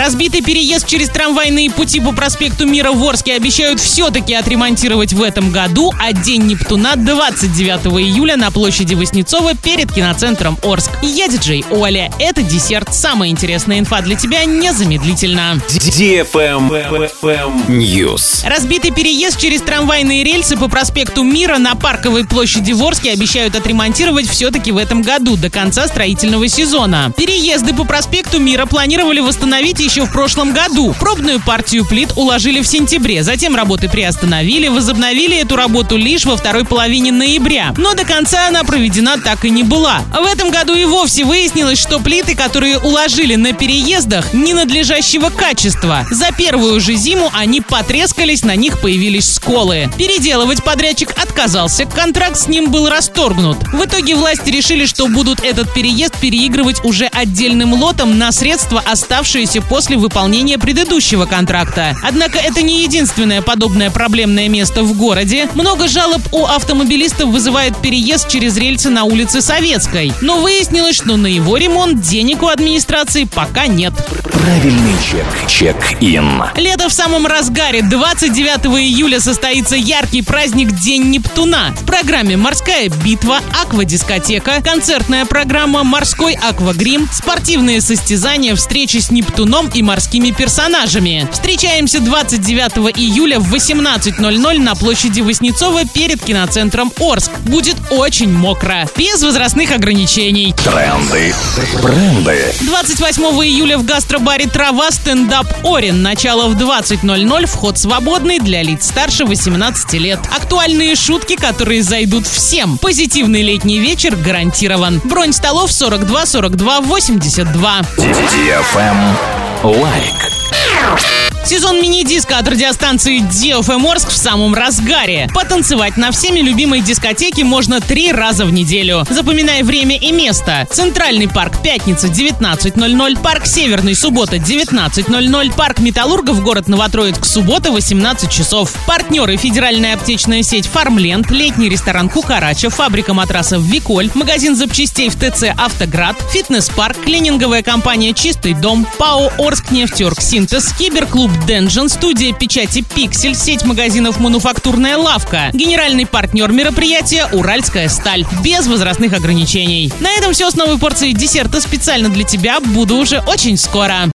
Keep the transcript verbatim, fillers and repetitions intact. Разбитый переезд через трамвайные пути по проспекту Мира в Орске обещают все-таки отремонтировать в этом году, а День Нептуна двадцать девятого июля на площади Васнецова перед киноцентром Орск. Я диджей Оля. Это десерт. Самая интересная инфа для тебя незамедлительно. ди эф эм News. Разбитый переезд через трамвайные рельсы по проспекту Мира на Парковой площади в Орске обещают отремонтировать все-таки в этом году, до конца строительного сезона. Переезды по проспекту Мира планировали восстановить еще в прошлом году. Пробную партию плит уложили в сентябре, затем работы приостановили, возобновили эту работу лишь во второй половине ноября. Но до конца она проведена так и не была. В этом году и вовсе выяснилось, что плиты, которые уложили на переездах, ненадлежащего качества. За первую же зиму они потрескались, на них появились сколы. Переделывать подрядчик отказался, контракт с ним был расторгнут. В итоге власти решили, что будут этот переезд переигрывать уже отдельным лотом на средства, оставшиеся после выполнения предыдущего контракта. Однако это не единственное подобное проблемное место в городе. Много жалоб у автомобилистов вызывает переезд через рельсы на улице Советской. Но выяснилось, что на его ремонт денег у администрации пока нет. Правильный чек. Чек-ин. Лето в самом разгаре. двадцать девятого июля состоится яркий праздник День Нептуна. В программе морская битва, аквадискотека, концертная программа, морской аквагрим, спортивные состязания, встречи с Нептуном и морскими персонажами. Встречаемся двадцать девятого июля в восемнадцать ноль ноль на площади Васнецова перед киноцентром Орск. Будет очень мокро. Без возрастных ограничений. Тренды. Бренды. двадцать восьмого июля в гастробаре «Трава» стендап «Орен». Начало в двадцать ноль ноль, вход свободный для лиц старше восемнадцати лет. Актуальные шутки, которые зайдут всем. Позитивный летний вечер гарантирован. Бронь столов сорок два сорок два восемьдесят два. Лайк. Сезон мини-диска от радиостанции Дио Феморск в самом разгаре. Потанцевать на всеми любимой дискотеке можно три раза в неделю. Запоминай время и место. Центральный парк пятница девятнадцать ноль ноль, парк Северный суббота девятнадцать ноль ноль, парк Металлургов город Новотроицк суббота восемнадцать часов. Партнеры федеральная аптечная сеть Фармленд, летний ресторан Кукарача, фабрика матрасов Виколь, магазин запчастей в ТЦ Автоград, фитнес-парк, клининговая компания Чистый дом, ПАО Орскнефтеоргсинтез, Киберклуб Денджон, студия печати «Пиксель», сеть магазинов «Мануфактурная лавка», генеральный партнер мероприятия «Уральская сталь». Без возрастных ограничений. На этом все с новой порцией десерта специально для тебя. Буду уже очень скоро.